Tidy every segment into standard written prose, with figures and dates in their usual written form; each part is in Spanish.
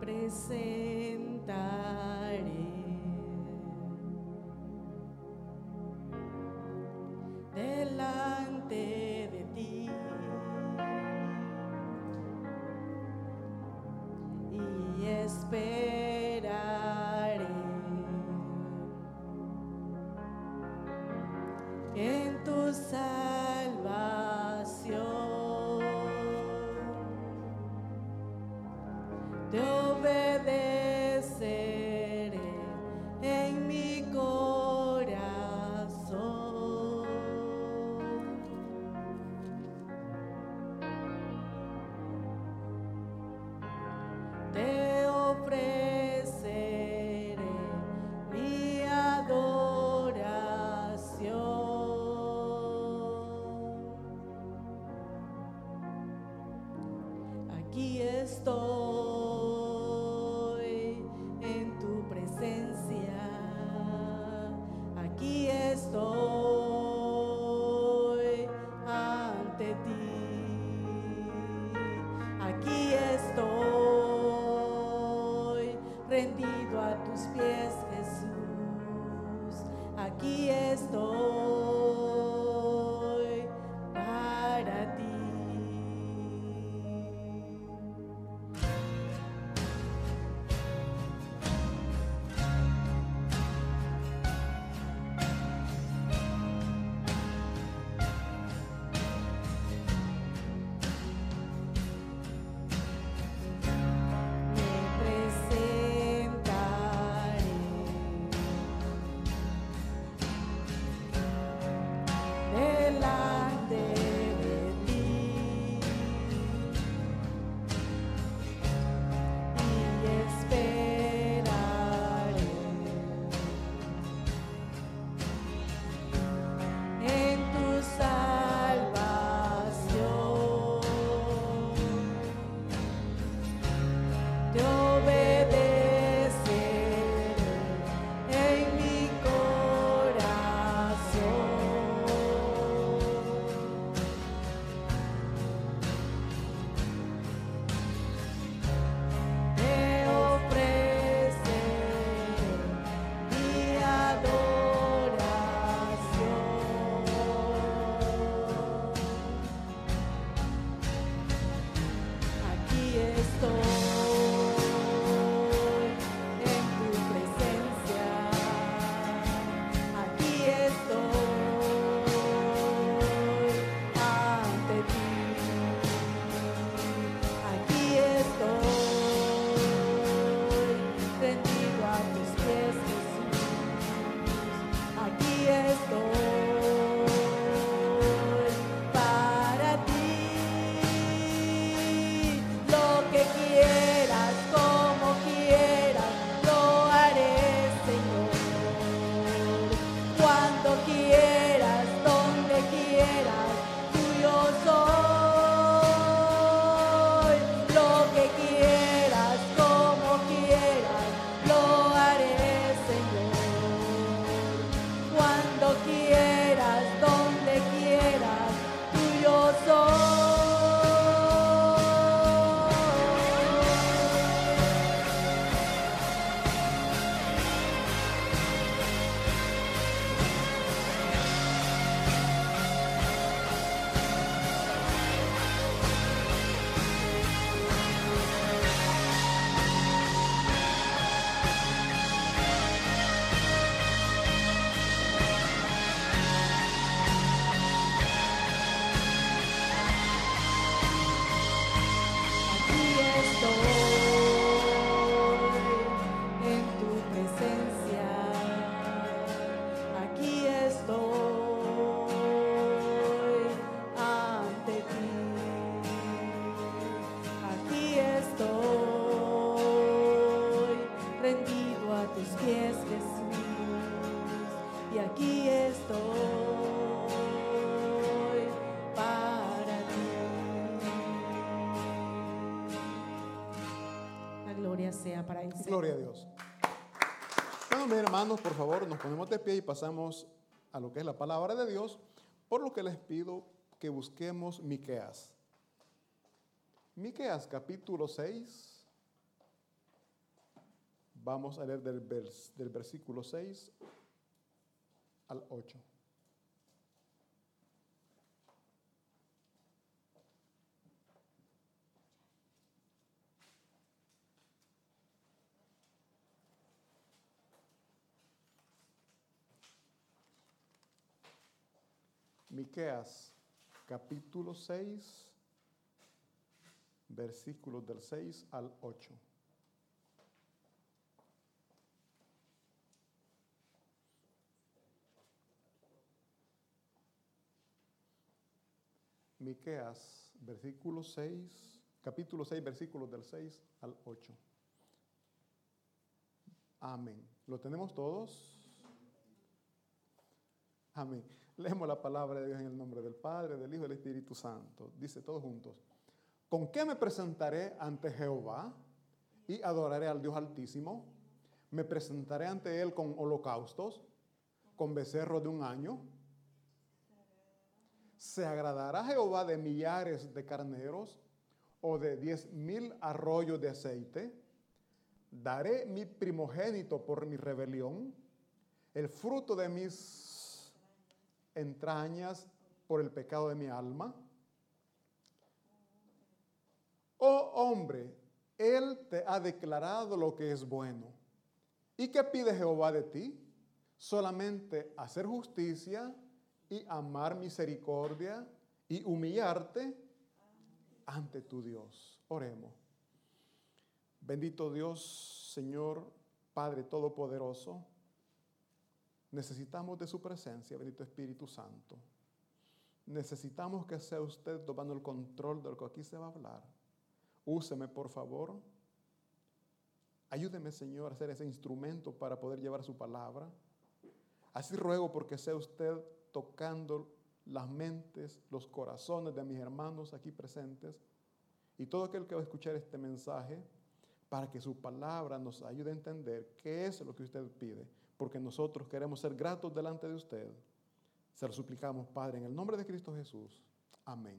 presentaré. Delante de ti y esperaré en tu salvación, te obedeceré en mi corazón. Te ofreceré mi adoración. Aquí estoy en tu presencia. Aquí estoy ante ti. Aquí estoy rendido a tus pies, Jesús. Aquí estoy para ti. Gloria a Dios. Bueno, mis hermanos, por favor, nos ponemos de pie y pasamos a lo que es la palabra de Dios, por lo que les pido que busquemos Miqueas. Miqueas capítulo 6, Vamos a leer del versículo 6 al 8. Miqueas, capítulo 6, versículos del 6 al 8. Miqueas, versículo 6, capítulo 6, versículos del 6 al 8. Amén. ¿Lo tenemos todos? Amén. Leemos la palabra de Dios en el nombre del Padre, del Hijo y del Espíritu Santo. Dice todos juntos: ¿Con qué me presentaré ante Jehová y adoraré al Dios Altísimo? ¿Me presentaré ante Él con holocaustos, con becerros de un año? ¿Se agradará Jehová de millares de carneros o de 10,000 arroyos de aceite? ¿Daré mi primogénito por mi rebelión, el fruto de mis entrañas por el pecado de mi alma? Oh hombre, Él te ha declarado lo que es bueno. ¿Y qué pide Jehová de ti? Solamente hacer justicia y amar misericordia y humillarte ante tu Dios. Oremos. Bendito Dios, Señor, Padre Todopoderoso, necesitamos de su presencia, bendito Espíritu Santo. Necesitamos que sea usted tomando el control de lo que aquí se va a hablar. Úseme, por favor. Ayúdeme, Señor, a ser ese instrumento para poder llevar su palabra. Así ruego porque sea usted tocando las mentes, los corazones de mis hermanos aquí presentes y todo aquel que va a escuchar este mensaje, para que su palabra nos ayude a entender qué es lo que usted pide, porque nosotros queremos ser gratos delante de usted. Se lo suplicamos, Padre, en el nombre de Cristo Jesús. Amén.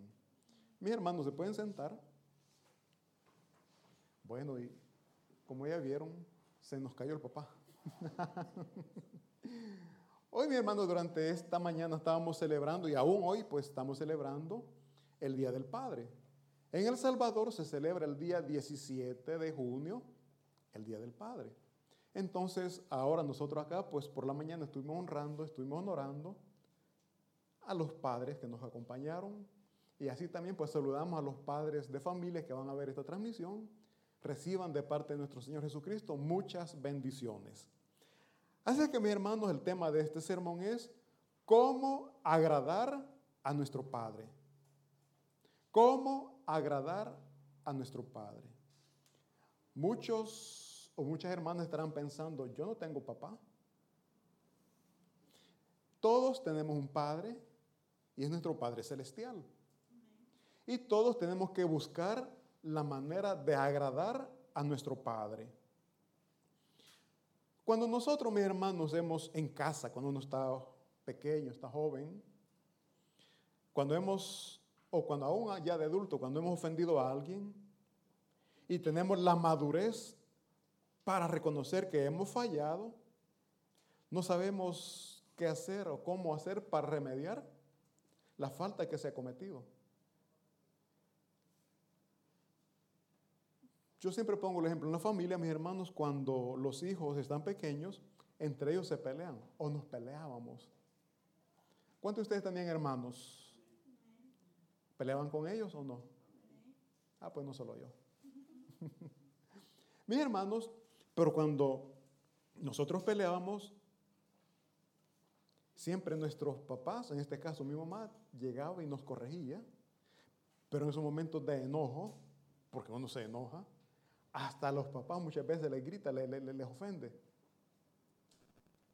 Mis hermanos, ¿se pueden sentar? Bueno, y como ya vieron, se nos cayó el papá. Hoy, mis hermanos, durante esta mañana estábamos celebrando, y aún hoy, pues, estamos celebrando el Día del Padre. En El Salvador se celebra el día 17 de junio, el Día del Padre. Entonces, ahora nosotros acá, pues por la mañana estuvimos honrando, estuvimos honorando a los padres que nos acompañaron, y así también pues saludamos a los padres de familia que van a ver esta transmisión. Reciban de parte de nuestro Señor Jesucristo muchas bendiciones. Así que, mis hermanos, el tema de este sermón es cómo agradar a nuestro Padre. Cómo agradar a nuestro Padre. Muchos o muchas hermanas estarán pensando, yo no tengo papá. Todos tenemos un Padre, y es nuestro Padre Celestial. Y todos tenemos que buscar la manera de agradar a nuestro Padre. Cuando nosotros, mis hermanos, hemos en casa, cuando uno está pequeño, está joven, cuando aún ya de adulto, cuando hemos ofendido a alguien, y tenemos la madurez para reconocer que hemos fallado, no sabemos qué hacer o cómo hacer para remediar la falta que se ha cometido. Yo siempre pongo el ejemplo, en la familia, mis hermanos, cuando los hijos están pequeños, entre ellos se pelean o nos peleábamos. ¿Cuántos de ustedes tenían hermanos? ¿Peleaban con ellos o no? Ah, pues no solo yo. Mis hermanos, pero cuando nosotros peleábamos, siempre nuestros papás, en este caso mi mamá, llegaba y nos corregía. Pero en esos momentos de enojo, porque uno se enoja, hasta los papás muchas veces les grita, les ofende.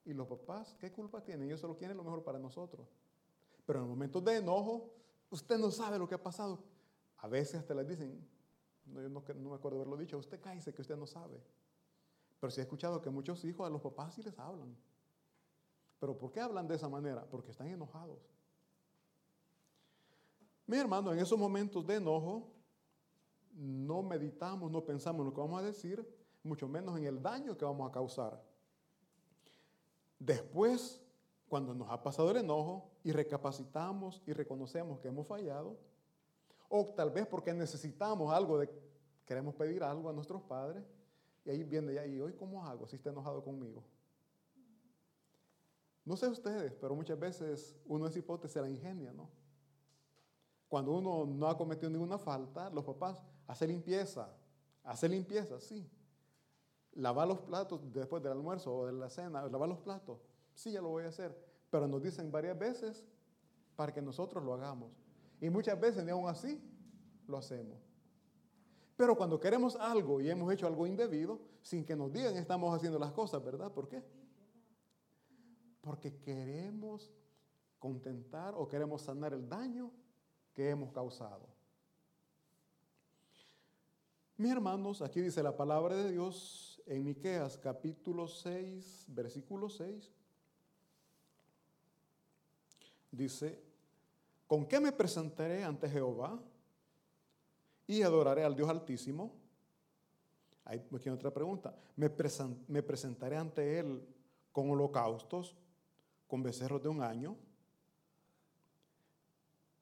Y los papás, ¿qué culpa tienen? Ellos solo quieren lo mejor para nosotros. Pero en momentos de enojo, usted no sabe lo que ha pasado. A veces hasta les dicen, yo no me acuerdo haberlo dicho, usted cállese que usted no sabe. Pero sí he escuchado que muchos hijos a los papás sí les hablan. ¿Pero por qué hablan de esa manera? Porque están enojados. Mi hermano, en esos momentos de enojo, no meditamos, no pensamos en lo que vamos a decir, mucho menos en el daño que vamos a causar. Después, cuando nos ha pasado el enojo y recapacitamos y reconocemos que hemos fallado, o tal vez porque necesitamos algo, queremos pedir algo a nuestros padres, y ahí viene ya, ¿y hoy cómo hago si está enojado conmigo? No sé ustedes, pero muchas veces uno es hipote, se la ingenia, ¿no? Cuando uno no ha cometido ninguna falta, los papás hacen limpieza, sí. Lavar los platos después del almuerzo o de la cena, lavar los platos, sí, ya lo voy a hacer. Pero nos dicen varias veces para que nosotros lo hagamos. Y muchas veces, ni aún así, lo hacemos. Pero cuando queremos algo y hemos hecho algo indebido, sin que nos digan estamos haciendo las cosas, ¿verdad? ¿Por qué? Porque queremos contentar o queremos sanar el daño que hemos causado. Mis hermanos, aquí dice la palabra de Dios en Miqueas capítulo 6, versículo 6. Dice, ¿con qué me presentaré ante Jehová? Y adoraré al Dios Altísimo. Hay aquí otra pregunta. ¿Me presentaré ante Él con holocaustos, con becerros de un año?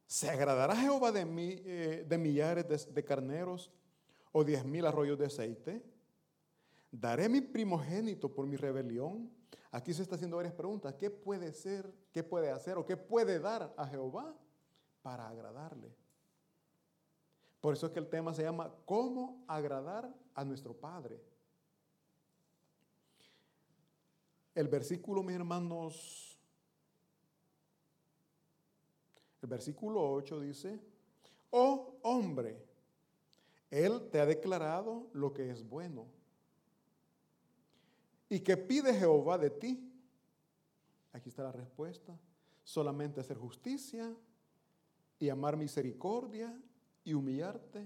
¿Se agradará Jehová de mí, de millares de carneros o 10,000 arroyos de aceite? ¿Daré mi primogénito por mi rebelión? Aquí se está haciendo varias preguntas. ¿Qué puede ser, qué puede hacer o qué puede dar a Jehová para agradarle? Por eso es que el tema se llama ¿cómo agradar a nuestro Padre? El versículo, mis hermanos, el versículo 8 dice, oh hombre, Él te ha declarado lo que es bueno. ¿Y qué pide Jehová de ti? Aquí está la respuesta. Solamente hacer justicia y amar misericordia y humillarte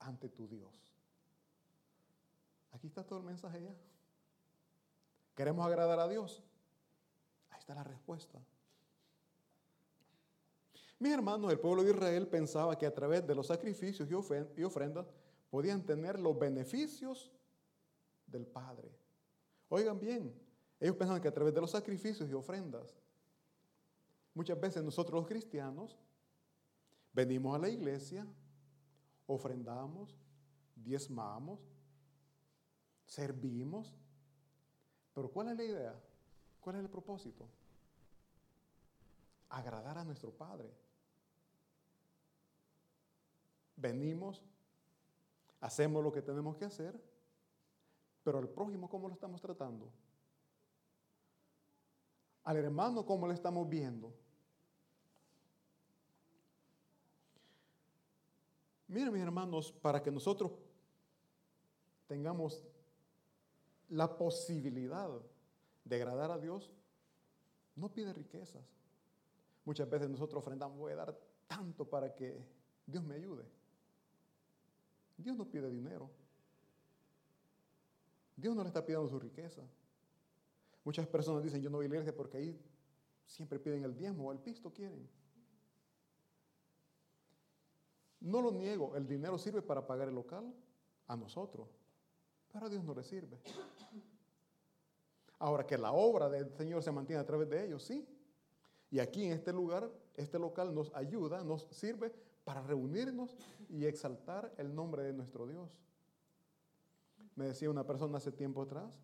ante tu Dios. Aquí está todo el mensaje ya. ¿Queremos agradar a Dios? Ahí está la respuesta. Mis hermanos, el pueblo de Israel pensaba que a través de los sacrificios y ofrendas podían tener los beneficios del Padre. Oigan bien, ellos pensaban que a través de los sacrificios y ofrendas, muchas veces nosotros los cristianos venimos a la iglesia, ofrendamos, diezmamos, servimos. Pero ¿cuál es la idea? ¿Cuál es el propósito? Agradar a nuestro Padre. Venimos, hacemos lo que tenemos que hacer, pero al prójimo, ¿cómo lo estamos tratando? Al hermano, ¿cómo le estamos viendo? Miren, mis hermanos, para que nosotros tengamos la posibilidad de agradar a Dios, no pide riquezas. Muchas veces nosotros ofrendamos, voy a dar tanto para que Dios me ayude. Dios no pide dinero. Dios no le está pidiendo su riqueza. Muchas personas dicen, yo no voy a la iglesia porque ahí siempre piden el diezmo o el pisto quieren. No lo niego, el dinero sirve para pagar el local a nosotros, pero a Dios no le sirve. Ahora, que la obra del Señor se mantiene a través de ellos, sí. Y aquí en este lugar, este local nos ayuda, nos sirve para reunirnos y exaltar el nombre de nuestro Dios. Me decía una persona hace tiempo atrás,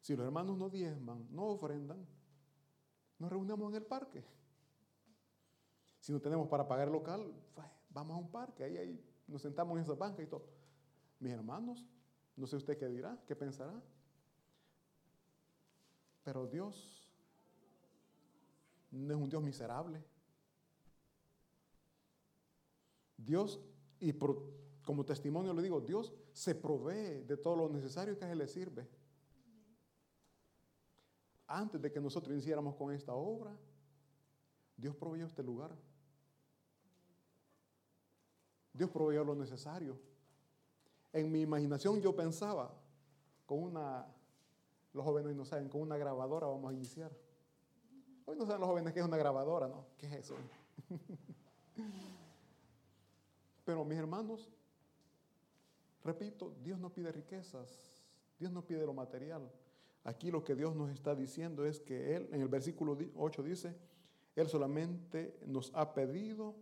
si los hermanos no diezman, no ofrendan, nos reunimos en el parque. Si no tenemos para pagar el local, vamos a un parque, ahí nos sentamos en esa banca y todo. Mis hermanos, no sé usted qué dirá, qué pensará, pero Dios no es un Dios miserable. Dios, y como testimonio le digo, Dios se provee de todo lo necesario que a Él le sirve. Antes de que nosotros iniciáramos con esta obra, Dios proveyó este lugar. Dios proveyó lo necesario. En mi imaginación yo pensaba, los jóvenes no saben, con una grabadora vamos a iniciar. Hoy no saben los jóvenes qué es una grabadora, ¿no? ¿Qué es eso? Pero mis hermanos, repito, Dios no pide riquezas. Dios no pide lo material. Aquí lo que Dios nos está diciendo es que Él, en el versículo 8 dice, Él solamente nos ha pedido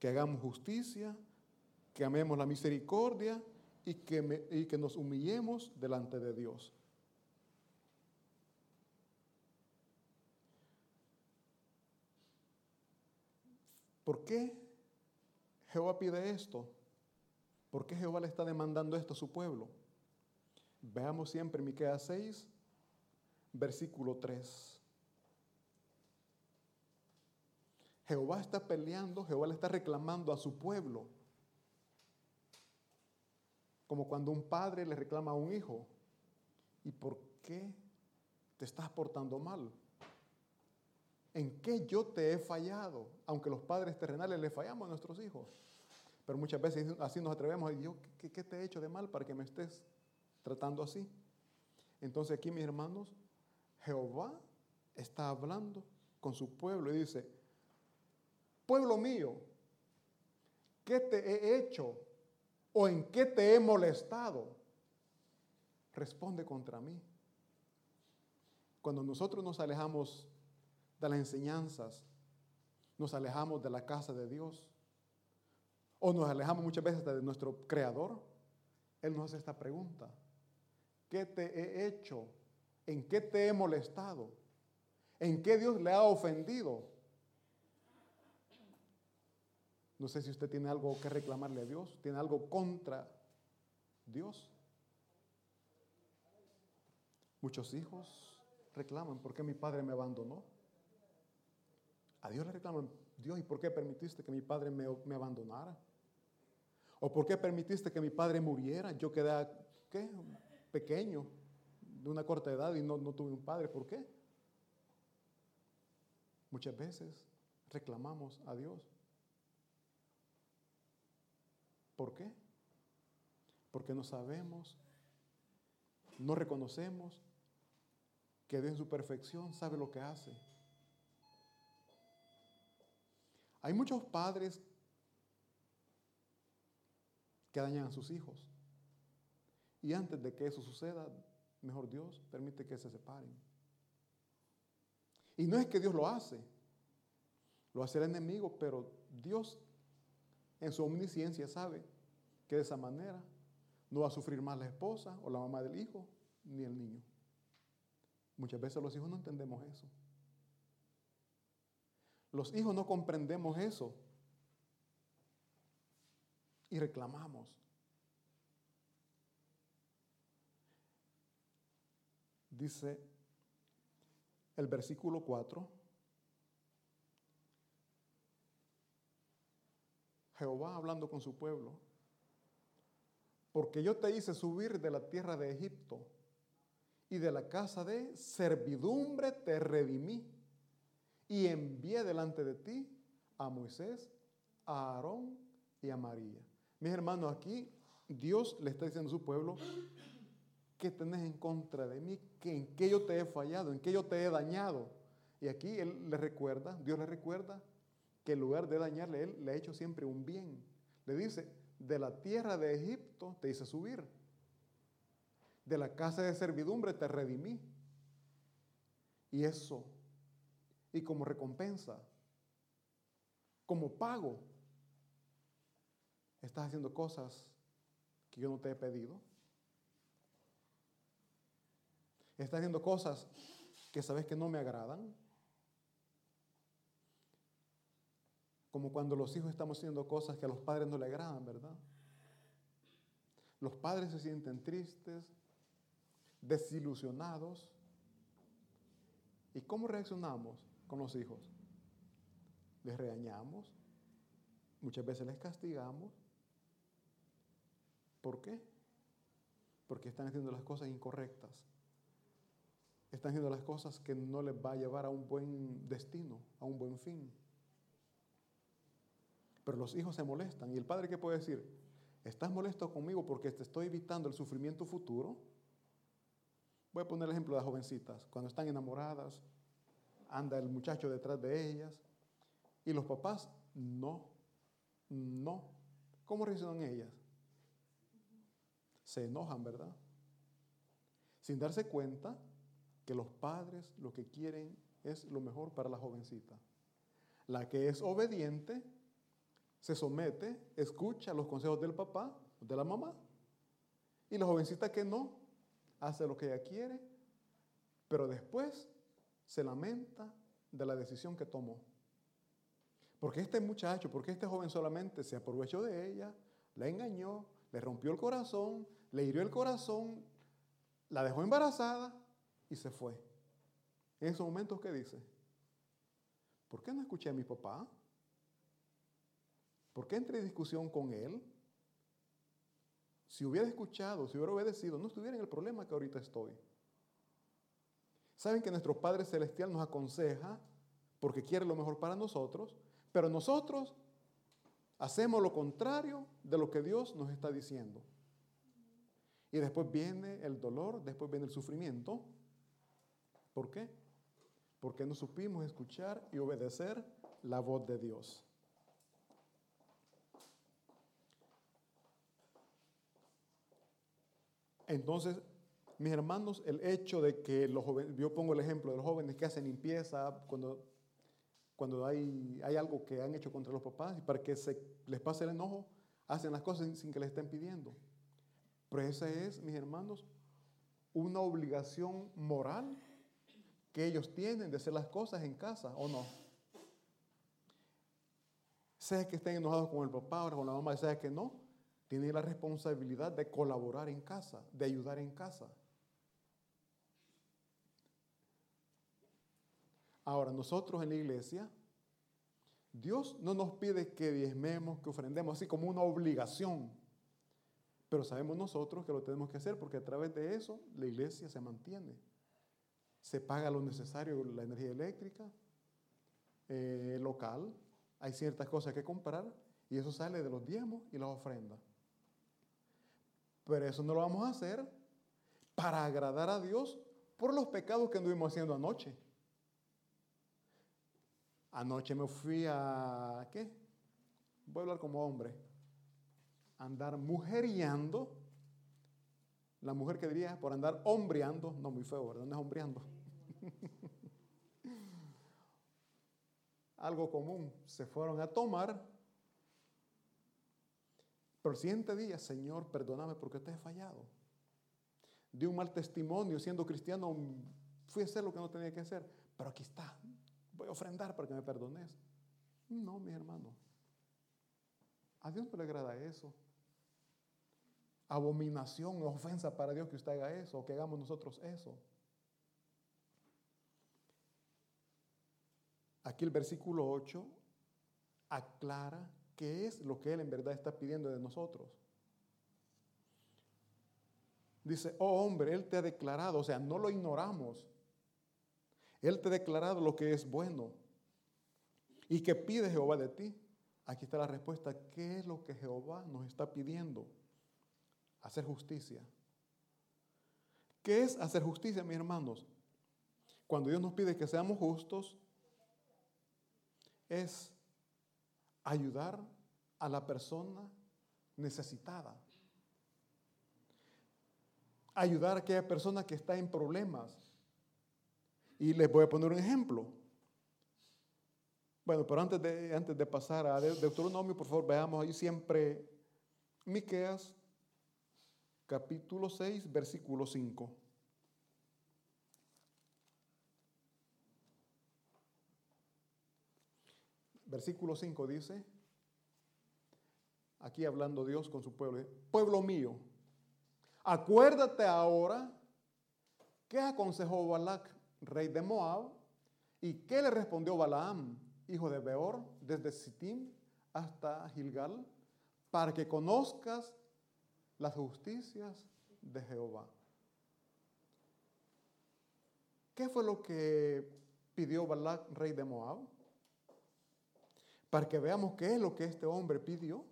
que hagamos justicia, que amemos la misericordia y que nos humillemos delante de Dios. ¿Por qué Jehová pide esto? ¿Por qué Jehová le está demandando esto a su pueblo? Veamos siempre Miqueas 6, versículo 3. Jehová está peleando, Jehová le está reclamando a su pueblo. Como cuando un padre le reclama a un hijo. ¿Y por qué te estás portando mal? ¿En qué yo te he fallado? Aunque los padres terrenales le fallamos a nuestros hijos. Pero muchas veces así nos atrevemos a decir, ¿qué te he hecho de mal para que me estés tratando así? Entonces aquí, mis hermanos, Jehová está hablando con su pueblo y dice, pueblo mío, ¿qué te he hecho o en qué te he molestado? Responde contra mí. Cuando nosotros nos alejamos de las enseñanzas, nos alejamos de la casa de Dios, o nos alejamos muchas veces de nuestro Creador, Él nos hace esta pregunta: ¿qué te he hecho? ¿En qué te he molestado? ¿En qué Dios le ha ofendido? No sé si usted tiene algo que reclamarle a Dios, tiene algo contra Dios. Muchos hijos reclaman, ¿por qué mi padre me abandonó? A Dios le reclaman, Dios, ¿y por qué permitiste que mi padre me abandonara? ¿O por qué permitiste que mi padre muriera? Yo quedé, pequeño, de una corta edad y no tuve un padre, ¿por qué? Muchas veces reclamamos a Dios. ¿Por qué? Porque no sabemos, no reconocemos que Dios en su perfección sabe lo que hace. Hay muchos padres que dañan a sus hijos. Y antes de que eso suceda, mejor Dios permite que se separen. Y no es que Dios lo hace el enemigo, pero Dios en su omnisciencia sabe que de esa manera no va a sufrir más la esposa o la mamá del hijo ni el niño. Muchas veces los hijos no entendemos eso. Los hijos no comprendemos eso y reclamamos. Dice el versículo 4, Jehová hablando con su pueblo, porque yo te hice subir de la tierra de Egipto y de la casa de servidumbre te redimí y envié delante de ti a Moisés, a Aarón y a María. Mis hermanos, aquí Dios le está diciendo a su pueblo, ¿qué tenés en contra de mí? ¿En qué yo te he fallado? ¿En qué yo te he dañado? Y aquí Él le recuerda, Dios le recuerda, que en lugar de dañarle, Él le ha hecho siempre un bien. Le dice, de la tierra de Egipto te hice subir. De la casa de servidumbre te redimí. Y eso, y como recompensa, como pago, estás haciendo cosas que yo no te he pedido. Estás haciendo cosas que sabes que no me agradan. Como cuando los hijos estamos haciendo cosas que a los padres no le agradan, ¿verdad? Los padres se sienten tristes, desilusionados. ¿Y cómo reaccionamos con los hijos? Les regañamos, muchas veces les castigamos. ¿Por qué? Porque están haciendo las cosas incorrectas. Están haciendo las cosas que no les va a llevar a un buen destino, a un buen fin. Pero los hijos se molestan. ¿Y el padre qué puede decir? ¿Estás molesto conmigo porque te estoy evitando el sufrimiento futuro? Voy a poner el ejemplo de las jovencitas. Cuando están enamoradas, anda el muchacho detrás de ellas. Y los papás, no. ¿Cómo reaccionan ellas? Se enojan, ¿verdad? sin darse cuenta que los padres lo que quieren es lo mejor para la jovencita. La que es obediente, se somete, escucha los consejos del papá, de la mamá. Y la jovencita que no, hace lo que ella quiere, pero después se lamenta de la decisión que tomó. Porque este muchacho, porque este joven solamente se aprovechó de ella, la engañó, le rompió el corazón, le hirió el corazón, la dejó embarazada y se fue. En esos momentos, ¿qué dice? ¿Por qué no escuché a mi papá? ¿Por qué entré en discusión con él? Si hubiera escuchado, si hubiera obedecido, no estuviera en el problema que ahorita estoy. Saben que nuestro Padre Celestial nos aconseja porque quiere lo mejor para nosotros, pero nosotros hacemos lo contrario de lo que Dios nos está diciendo. Y después viene el dolor, después viene el sufrimiento. ¿Por qué? Porque no supimos escuchar y obedecer la voz de Dios. Entonces, mis hermanos, el hecho de que los jóvenes, yo pongo el ejemplo de los jóvenes que hacen limpieza cuando hay algo que han hecho contra los papás, y para que se les pase el enojo, hacen las cosas sin que les estén pidiendo. Pero esa es, mis hermanos, una obligación moral que ellos tienen de hacer las cosas en casa, ¿o no? Sea que estén enojados con el papá o con la mamá, sea que no, tiene la responsabilidad de colaborar en casa, de ayudar en casa. Ahora, nosotros en la iglesia, Dios no nos pide que diezmemos, que ofrendemos, así como una obligación. Pero sabemos nosotros que lo tenemos que hacer porque a través de eso la iglesia se mantiene. Se paga lo necesario, la energía eléctrica, local, hay ciertas cosas que comprar. Y eso sale de los diezmos y las ofrendas. Pero eso no lo vamos a hacer para agradar a Dios por los pecados que anduvimos haciendo anoche. Anoche me fui a, ¿qué? Voy a hablar como hombre. Andar mujeriando. La mujer que diría por andar hombreando. No, muy feo, ¿verdad? No es hombreando. Algo común. Se fueron a tomar. Pero el siguiente día, Señor, perdóname porque te he fallado. Di un mal testimonio, siendo cristiano, fui a hacer lo que no tenía que hacer. Pero aquí está, voy a ofrendar para que me perdones. No, mi hermano. A Dios no le agrada eso. Abominación, ofensa para Dios que usted haga eso, o que hagamos nosotros eso. Aquí el versículo 8 aclara ¿qué es lo que Él en verdad está pidiendo de nosotros? Dice, oh hombre, Él te ha declarado, o sea, no lo ignoramos. Él te ha declarado lo que es bueno. ¿Y qué pide Jehová de ti? Aquí está la respuesta, ¿qué es lo que Jehová nos está pidiendo? Hacer justicia. ¿Qué es hacer justicia, mis hermanos? Cuando Dios nos pide que seamos justos, es ayudar a la persona necesitada. Ayudar a aquella persona que está en problemas. Y les voy a poner un ejemplo. Bueno, pero antes de pasar a Deuteronomio, por favor, veamos ahí siempre Miqueas, capítulo 6, versículo 5. Versículo 5 dice, aquí hablando Dios con su pueblo, pueblo mío, acuérdate ahora qué aconsejó Balac, rey de Moab, y qué le respondió Balaam, hijo de Beor, desde Sitim hasta Gilgal, para que conozcas las justicias de Jehová. ¿Qué fue lo que pidió Balac, rey de Moab? Para que veamos qué es lo que este hombre pidió.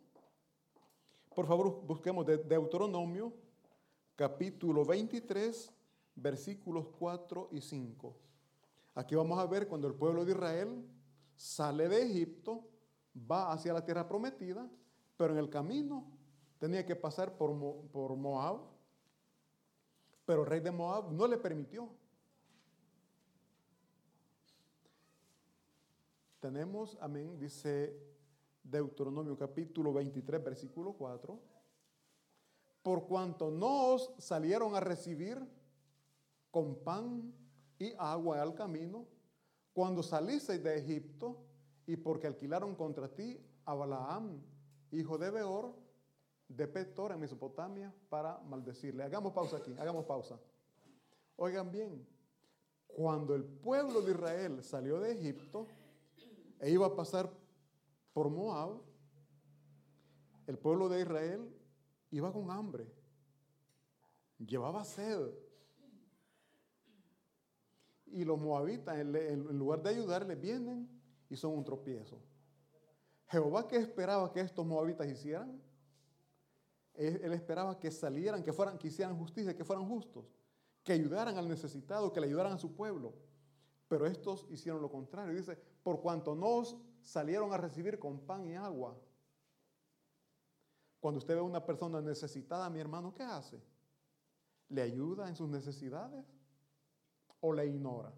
Por favor, busquemos Deuteronomio, capítulo 23, versículos 4 y 5. Aquí vamos a ver cuando el pueblo de Israel sale de Egipto, va hacia la tierra prometida, pero en el camino tenía que pasar por Moab, Pero el rey de Moab no le permitió. Tenemos, amén, dice Deuteronomio capítulo 23, versículo 4. Por cuanto no os salieron a recibir con pan y agua al camino, cuando salisteis de Egipto, y porque alquilaron contra ti a Balaam, hijo de Beor, de Petor en Mesopotamia, para maldecirle. Hagamos pausa aquí, hagamos pausa. Oigan bien, cuando el pueblo de Israel salió de Egipto e iba a pasar por Moab, el pueblo de Israel iba con hambre, llevaba sed. Y los moabitas, en lugar de ayudarles, vienen y son un tropiezo. Jehová, ¿qué esperaba que estos moabitas hicieran? Él esperaba que salieran, que hicieran justicia, que fueran justos, que ayudaran al necesitado, que le ayudaran a su pueblo. Pero estos hicieron lo contrario. Dice, por cuanto no os salieron a recibir con pan y agua. Cuando usted ve a una persona necesitada, mi hermano, ¿qué hace? ¿Le ayuda en sus necesidades o le ignora?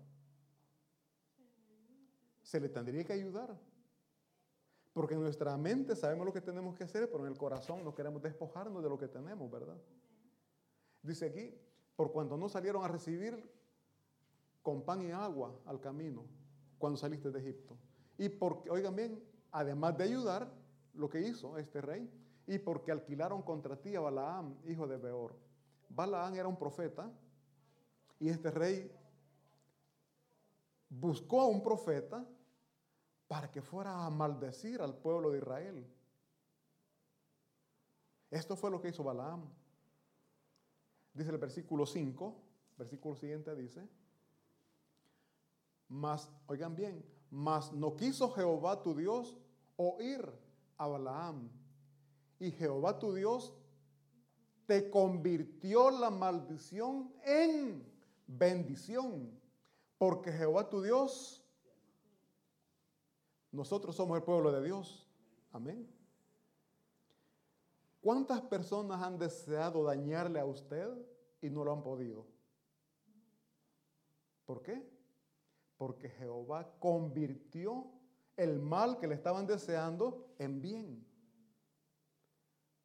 Se le tendría que ayudar. Porque en nuestra mente sabemos lo que tenemos que hacer, pero en el corazón no queremos despojarnos de lo que tenemos, ¿verdad? Dice aquí, por cuanto no salieron a recibir con pan y agua al camino, cuando saliste de Egipto. Y porque, oigan bien, además de ayudar, lo que hizo este rey, y porque alquilaron contra ti a Balaam, hijo de Beor. Balaam era un profeta, y este rey buscó a un profeta para que fuera a maldecir al pueblo de Israel. Esto fue lo que hizo Balaam. Dice el versículo 5, versículo siguiente dice, mas, oigan bien, mas no quiso Jehová tu Dios oír a Balaam, y Jehová tu Dios te convirtió la maldición en bendición, porque Jehová tu Dios... Nosotros somos el pueblo de Dios. Amén. ¿Cuántas personas han deseado dañarle a usted y no lo han podido? ¿Por qué? Porque Jehová convirtió el mal que le estaban deseando en bien.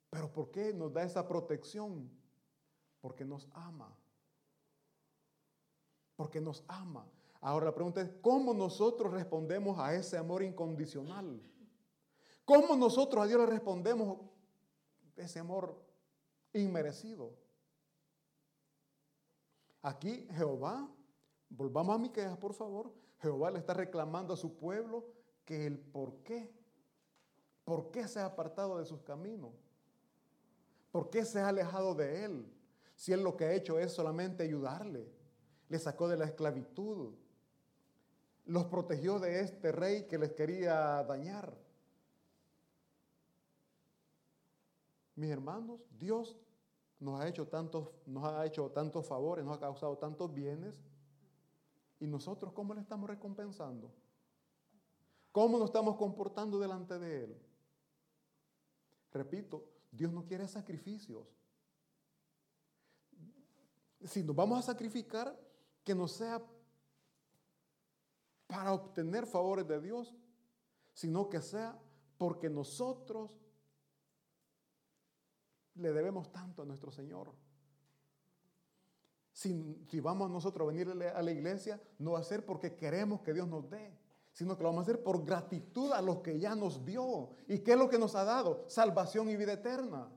¿Pero por qué nos da esa protección? Porque nos ama. Porque nos ama. Ahora la pregunta es, ¿cómo nosotros respondemos a ese amor incondicional? ¿Cómo nosotros a Dios le respondemos ese amor inmerecido? Aquí Jehová, volvamos a Miqueas por favor, Jehová le está reclamando a su pueblo que el por qué se ha apartado de sus caminos, por qué se ha alejado de Él, si Él lo que ha hecho es solamente ayudarle, le sacó de la esclavitud, los protegió de este rey que les quería dañar. Mis hermanos, Dios nos ha hecho tantos favores, nos ha causado tantos bienes. ¿Y nosotros cómo le estamos recompensando? ¿Cómo nos estamos comportando delante de Él? Repito, Dios no quiere sacrificios. Si nos vamos a sacrificar, que no sea para obtener favores de Dios, sino que sea porque nosotros le debemos tanto a nuestro Señor. Si vamos nosotros a venir a la iglesia, no va a ser porque queremos que Dios nos dé, sino que lo vamos a hacer por gratitud a lo que ya nos dio. ¿Y qué es lo que nos ha dado? Salvación y vida eterna.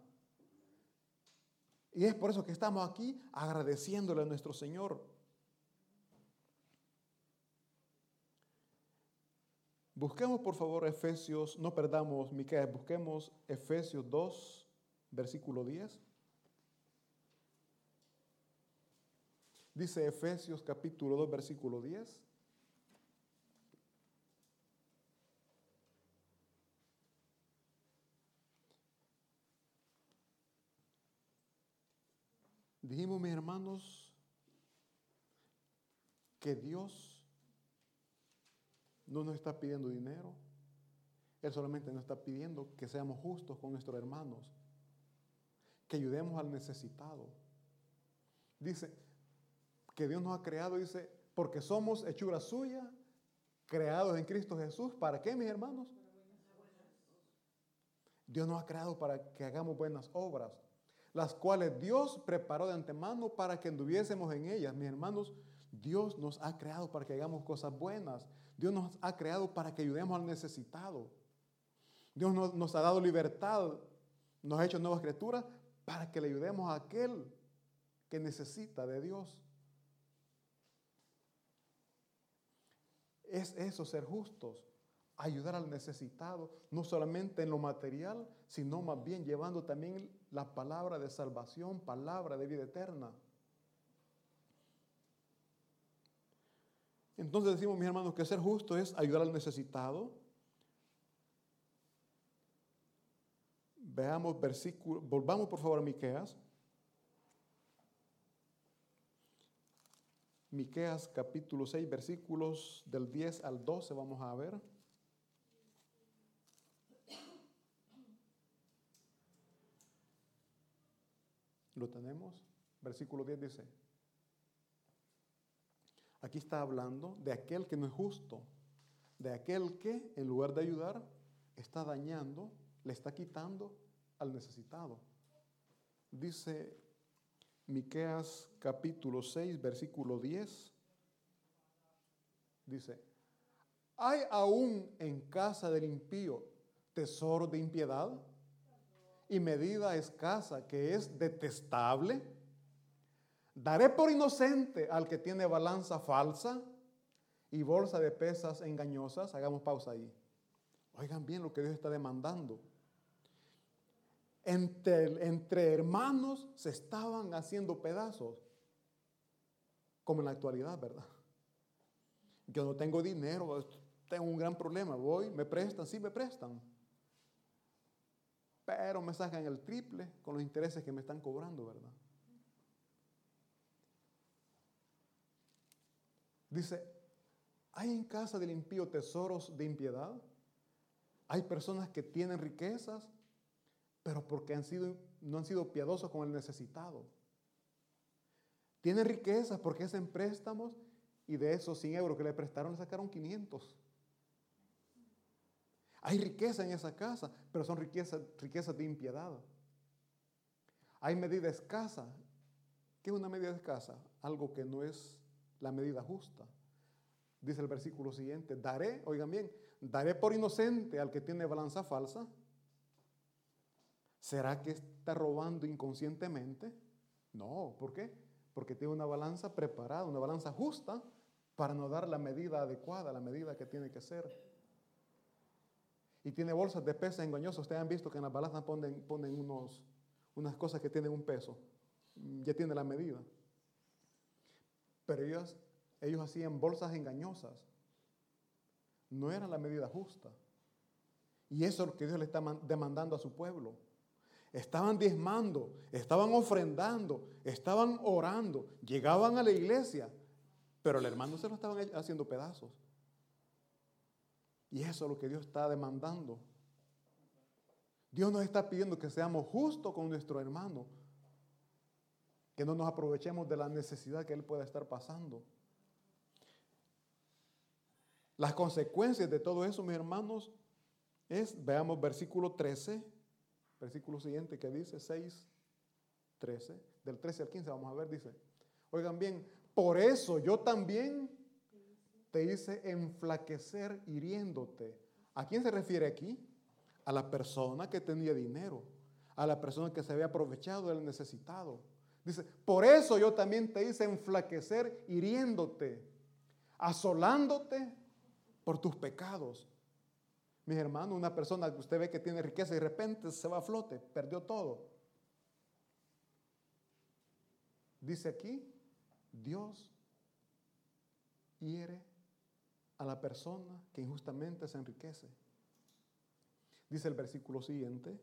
Y es por eso que estamos aquí agradeciéndole a nuestro Señor. Busquemos por favor Efesios, no perdamos Miqueas, busquemos Efesios 2, versículo 10. Dice Efesios capítulo 2, versículo 10. Dijimos, mis hermanos, que Dios no nos está pidiendo dinero. Él solamente nos está pidiendo que seamos justos con nuestros hermanos, que ayudemos al necesitado. dice que Dios nos ha creado, dice, porque somos hechura suya, creados en Cristo Jesús. ¿Para qué, mis hermanos? Dios nos ha creado para que hagamos buenas obras, las cuales Dios preparó de antemano para que anduviésemos en ellas. Mis hermanos, Dios nos ha creado para que hagamos cosas buenas. Dios nos ha creado para que ayudemos al necesitado. Dios nos ha dado libertad, nos ha hecho nuevas criaturas para que le ayudemos a aquel que necesita de Dios. Es eso, ser justos, ayudar al necesitado, no solamente en lo material, sino más bien llevando también la palabra de salvación, palabra de vida eterna. Entonces decimos, mis hermanos, que ser justo es ayudar al necesitado. Veamos versículo, volvamos por favor a Miqueas. Miqueas capítulo 6, versículos del 10 al 12, vamos a ver. ¿Lo tenemos? Versículo 10 dice, aquí está hablando de aquel que no es justo, de aquel que en lugar de ayudar está dañando, le está quitando al necesitado. Dice Miqueas capítulo 6, versículo 10, dice, ¿hay aún en casa del impío tesoro de impiedad y medida escasa que es detestable? Daré por inocente al que tiene balanza falsa y bolsa de pesas engañosas. Hagamos pausa ahí. Oigan bien lo que Dios está demandando. Entre hermanos se estaban haciendo pedazos, como en la actualidad, ¿verdad? Yo no tengo dinero, tengo un gran problema, voy, me prestan, sí me prestan, pero me sacan el triple con los intereses que me están cobrando, ¿verdad? Dice, ¿hay en casa del impío tesoros de impiedad? Hay personas que tienen riquezas, pero porque no han sido piadosos con el necesitado. Tienen riquezas porque hacen préstamos y de esos 100 euros que le prestaron le sacaron 500. Hay riqueza en esa casa, pero son riquezas de impiedad. Hay medida escasa. ¿Qué es una medida escasa? Algo que no es la medida justa. Dice el versículo siguiente, daré, oigan bien, daré por inocente al que tiene balanza falsa. ¿Será que está robando inconscientemente? No, ¿por qué? Porque tiene una balanza preparada, una balanza justa para no dar la medida adecuada, la medida que tiene que ser. Y tiene bolsas de pesas engañosas. Ustedes han visto que en las balanzas ponen unas cosas que tienen un peso. Ya tiene la medida. Pero ellos hacían bolsas engañosas. No era la medida justa. Y eso es lo que Dios le está demandando a su pueblo. Estaban diezmando, estaban ofrendando, estaban orando, llegaban a la iglesia, pero el hermano se lo estaban haciendo pedazos. Y eso es lo que Dios está demandando. Dios nos está pidiendo que seamos justos con nuestro hermano, que no nos aprovechemos de la necesidad que él pueda estar pasando. Las consecuencias de todo eso, mis hermanos, es, veamos versículo 13, versículo siguiente que dice 6, 13, del 13 al 15, vamos a ver, dice, oigan bien, por eso yo también te hice enflaquecer hiriéndote. ¿A quién se refiere aquí? A la persona que tenía dinero, a la persona que se había aprovechado del necesitado. Dice, por eso yo también te hice enflaquecer hiriéndote, asolándote por tus pecados. Mis hermanos, una persona que usted ve que tiene riqueza y de repente se va a flote, perdió todo. Dice aquí, Dios hiere a la persona que injustamente se enriquece. Dice el versículo siguiente.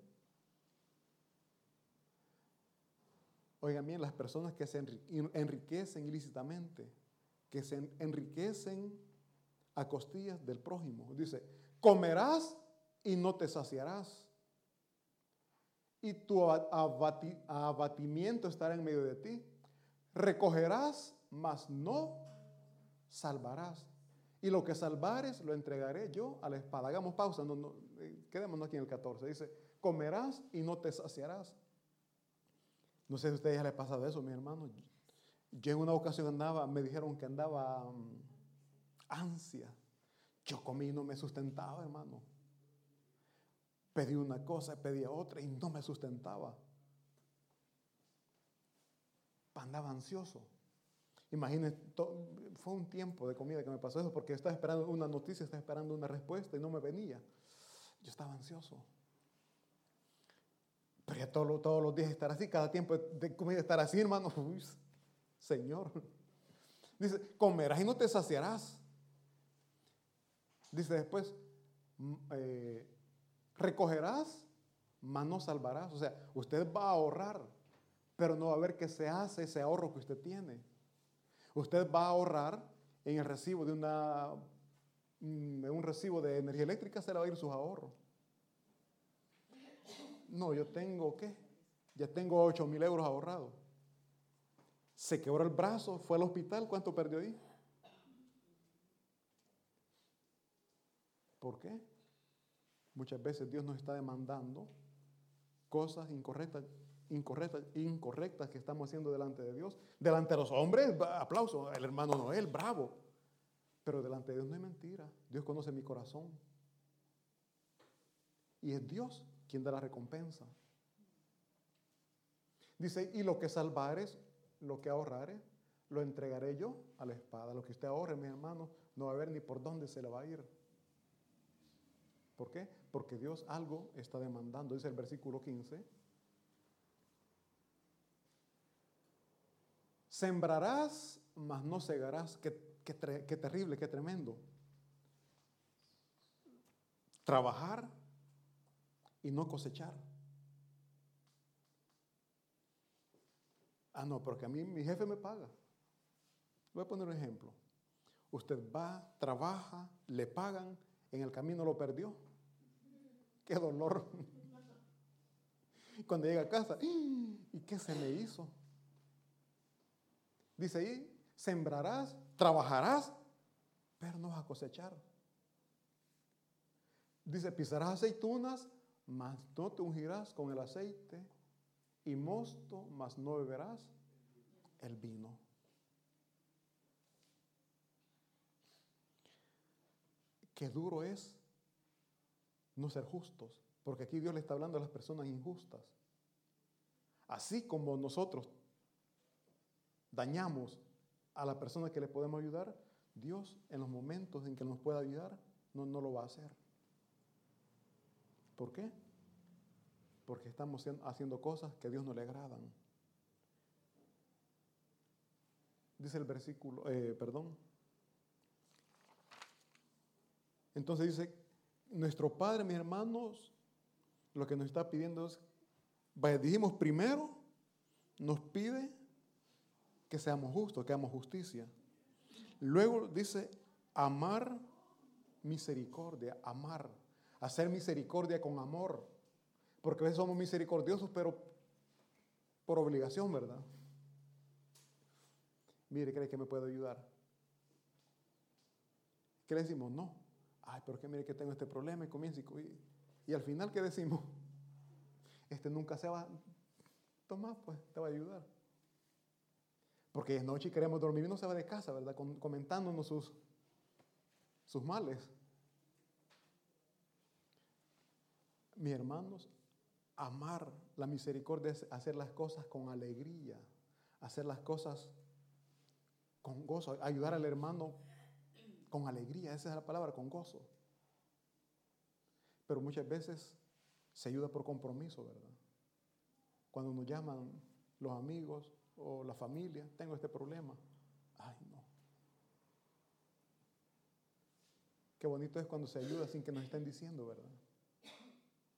Oigan bien, las personas que se enriquecen ilícitamente, que se enriquecen a costillas del prójimo. Dice, comerás y no te saciarás, y tu abatimiento estará en medio de ti. recogerás, mas no salvarás. Y lo que salvares lo entregaré yo a la espada. Hagamos pausa, quedémonos aquí en el 14. Dice, comerás y no te saciarás. No sé si a ustedes ya les ha pasado eso, mis hermanos. Yo en una ocasión me dijeron que andaba ansia. Yo comí y no me sustentaba, hermano. Pedí una cosa, pedía otra y no me sustentaba. Andaba ansioso. Imagínense, fue un tiempo de comida que me pasó eso, porque estaba esperando una noticia, estaba esperando una respuesta y no me venía. Yo estaba ansioso. Pero ya todos los días estar así, cada tiempo de comida estar así, hermano. Uy, Señor. Dice, comerás y no te saciarás. Dice después, recogerás, mas no salvarás. O sea, usted va a ahorrar, pero no va a ver qué se hace ese ahorro que usted tiene. Usted va a ahorrar en el recibo en un recibo de energía eléctrica, se le va a ir sus ahorros. No, yo tengo, ¿qué? Ya tengo 8,000 euros ahorrados. Se quebró el brazo, fue al hospital, ¿cuánto perdió ahí? ¿Por qué? Muchas veces Dios nos está demandando cosas incorrectas que estamos haciendo delante de Dios. Delante de los hombres, aplauso, el hermano Noel, bravo. Pero delante de Dios no es mentira. Dios conoce mi corazón. Y es Dios quien da la recompensa. Dice, y lo que salvares, lo que ahorrares, lo entregaré yo a la espada. Lo que usted ahorre, mis hermanos, no va a ver ni por dónde se le va a ir. ¿Por qué? Porque Dios algo está demandando. Dice el versículo 15, sembrarás, mas no cegarás. Qué terrible, qué tremendo. Trabajar y no cosechar. Ah, no, porque a mí mi jefe me paga. Voy a poner un ejemplo. Usted va, trabaja, le pagan, en el camino lo perdió. ¡Qué dolor! Cuando llega a casa, ¿y qué se me hizo? Dice ahí, sembrarás, trabajarás, pero no vas a cosechar. Dice, pisarás aceitunas, mas no te ungirás con el aceite, y mosto, mas no beberás el vino. Qué duro es no ser justos, porque aquí Dios le está hablando a las personas injustas. Así como nosotros dañamos a la persona que le podemos ayudar, Dios en los momentos en que nos pueda ayudar, no lo va a hacer. ¿Por qué? Porque estamos haciendo cosas que a Dios no le agradan. Dice el versículo, Entonces dice, nuestro Padre, mis hermanos, lo que nos está pidiendo es, dijimos primero, nos pide que seamos justos, que hagamos justicia. Luego dice, amar misericordia, amar, hacer misericordia con amor. Porque a veces somos misericordiosos, pero por obligación, ¿verdad? Mire, ¿cree que me puede ayudar? ¿Qué le decimos? No. Ay, pero que mire que tengo este problema y comienzo. Y al final, ¿qué decimos? Este nunca se va. Toma, pues, te va a ayudar. Porque es noche y queremos dormir y no se va de casa, ¿verdad? Comentándonos sus males. Mis hermanos, amar la misericordia es hacer las cosas con alegría, hacer las cosas con gozo, ayudar al hermano con alegría, esa es la palabra, con gozo. Pero muchas veces se ayuda por compromiso, ¿verdad? Cuando nos llaman los amigos o la familia, tengo este problema. Ay, no. Qué bonito es cuando se ayuda sin que nos estén diciendo, ¿verdad?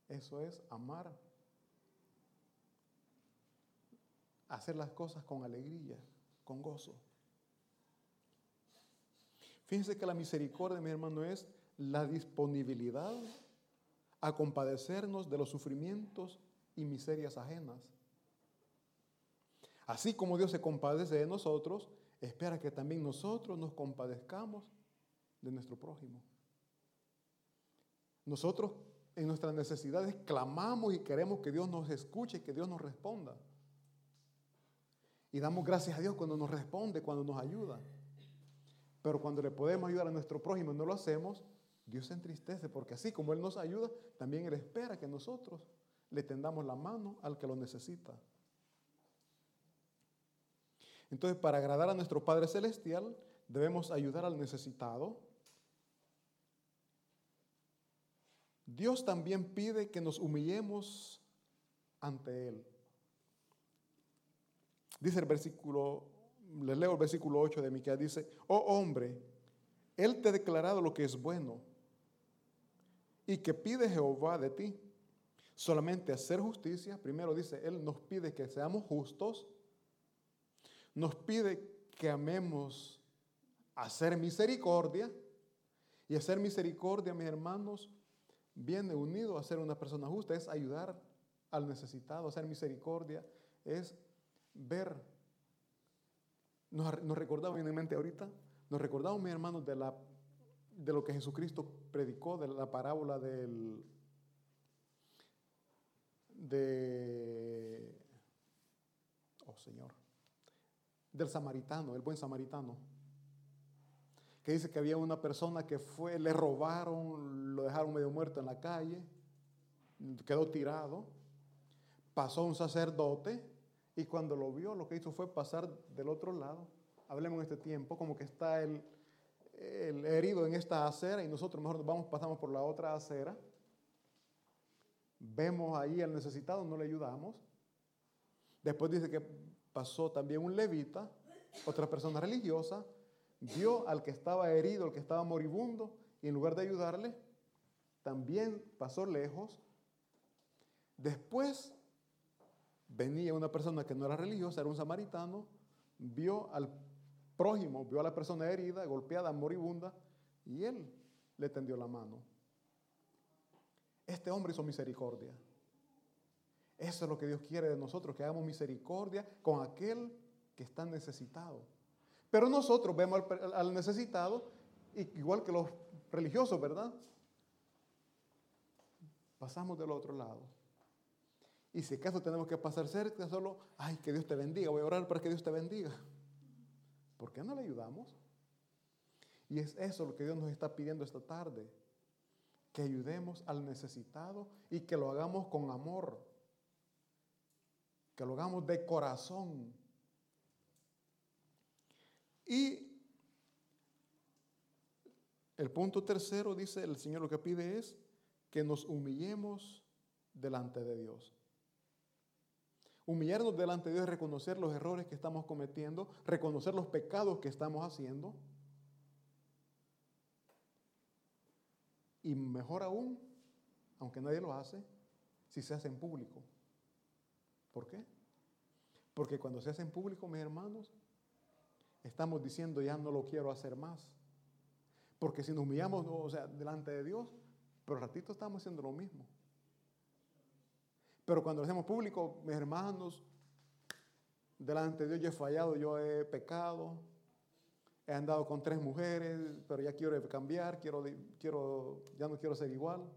Eso es amar. Hacer las cosas con alegría, con gozo. Fíjense que la misericordia, mi hermano, es la disponibilidad a compadecernos de los sufrimientos y miserias ajenas. Así como Dios se compadece de nosotros, espera que también nosotros nos compadezcamos de nuestro prójimo. Nosotros en nuestras necesidades clamamos y queremos que Dios nos escuche, que Dios nos responda. Y damos gracias a Dios cuando nos responde, cuando nos ayuda. Pero cuando le podemos ayudar a nuestro prójimo y no lo hacemos, Dios se entristece, porque así como Él nos ayuda, también Él espera que nosotros le tendamos la mano al que lo necesita. Entonces, para agradar a nuestro Padre Celestial, debemos ayudar al necesitado. Dios también pide que nos humillemos ante Él. Dice el versículo, les leo el versículo 8 de Miqueas, dice: oh hombre, Él te ha declarado lo que es bueno, y que pide Jehová de ti, solamente hacer justicia. Primero dice, Él nos pide que seamos justos, nos pide que amemos hacer misericordia, y hacer misericordia, mis hermanos, viene unido a ser una persona justa, es ayudar al necesitado. Hacer misericordia es ver. Nos recordamos en mi mente ahorita, nos recordamos, mis hermanos, de lo que Jesucristo predicó, de la parábola del samaritano, el buen samaritano, que dice que había una persona que fue, le robaron, lo dejaron medio muerto en la calle, quedó tirado, pasó a un sacerdote, y cuando lo vio, lo que hizo fue pasar del otro lado. Hablemos en este tiempo, como que está el herido en esta acera, y nosotros mejor pasamos por la otra acera, vemos ahí al necesitado, no le ayudamos. Después dice que pasó también un levita, otra persona religiosa, vio al que estaba herido, al que estaba moribundo, y en lugar de ayudarle, también pasó lejos. Después venía una persona que no era religiosa, era un samaritano, vio al prójimo, vio a la persona herida, golpeada, moribunda, y él le tendió la mano. Este hombre hizo misericordia. Eso es lo que Dios quiere de nosotros, que hagamos misericordia con aquel que está necesitado. Pero nosotros vemos al necesitado, igual que los religiosos, ¿verdad? Pasamos del otro lado. Y si acaso tenemos que pasar cerca, solo, ay, que Dios te bendiga, voy a orar para que Dios te bendiga. ¿Por qué no le ayudamos? Y es eso lo que Dios nos está pidiendo esta tarde, que ayudemos al necesitado y que lo hagamos con amor, que lo hagamos de corazón. Y el punto tercero dice, el Señor lo que pide es que nos humillemos delante de Dios. Humillarnos delante de Dios es reconocer los errores que estamos cometiendo, reconocer los pecados que estamos haciendo. Y mejor aún, aunque nadie lo hace, si se hace en público. ¿Por qué? Porque cuando se hace en público, mis hermanos, estamos diciendo, ya no lo quiero hacer más. Porque si nos humillamos, no, o sea, delante de Dios, pero al ratito estamos haciendo lo mismo. Pero cuando lo hacemos público, mis hermanos, delante de Dios, yo he fallado, yo he pecado, he andado con 3 mujeres, pero ya quiero cambiar, ya no quiero ser igual.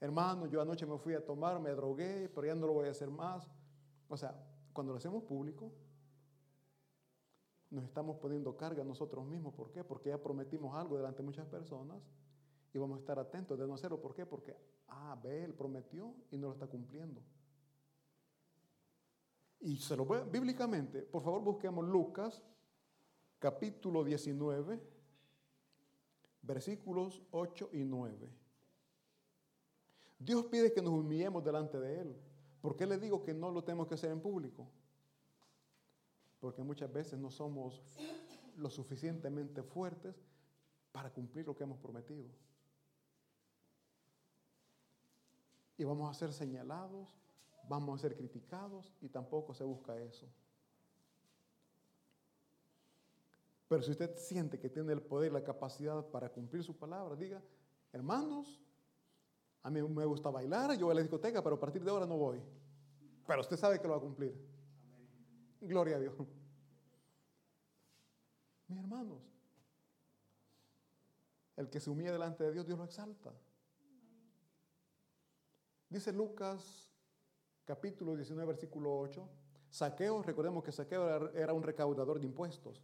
Hermano, yo anoche me fui a tomar, me drogué, pero ya no lo voy a hacer más. O sea, cuando lo hacemos público, nos estamos poniendo carga a nosotros mismos. ¿Por qué? Porque ya prometimos algo delante de muchas personas y vamos a estar atentos de no hacerlo. ¿Por qué? Porque, él prometió y no lo está cumpliendo. Y se lo ve bíblicamente. Por favor, busquemos Lucas, capítulo 19, versículos 8 y 9. Dios pide que nos humillemos delante de Él. ¿Por qué le digo que no lo tenemos que hacer en público? Porque muchas veces no somos lo suficientemente fuertes para cumplir lo que hemos prometido. Y vamos a ser señalados, vamos a ser criticados, y tampoco se busca eso. Pero si usted siente que tiene el poder, la capacidad para cumplir su palabra, diga, hermanos, a mí me gusta bailar, yo voy a la discoteca, pero a partir de ahora no voy. Pero usted sabe que lo va a cumplir. Gloria a Dios. Mis hermanos, el que se humilla delante de Dios, Dios lo exalta. Dice Lucas capítulo 19, versículo 8. Zaqueo, recordemos que Zaqueo era un recaudador de impuestos.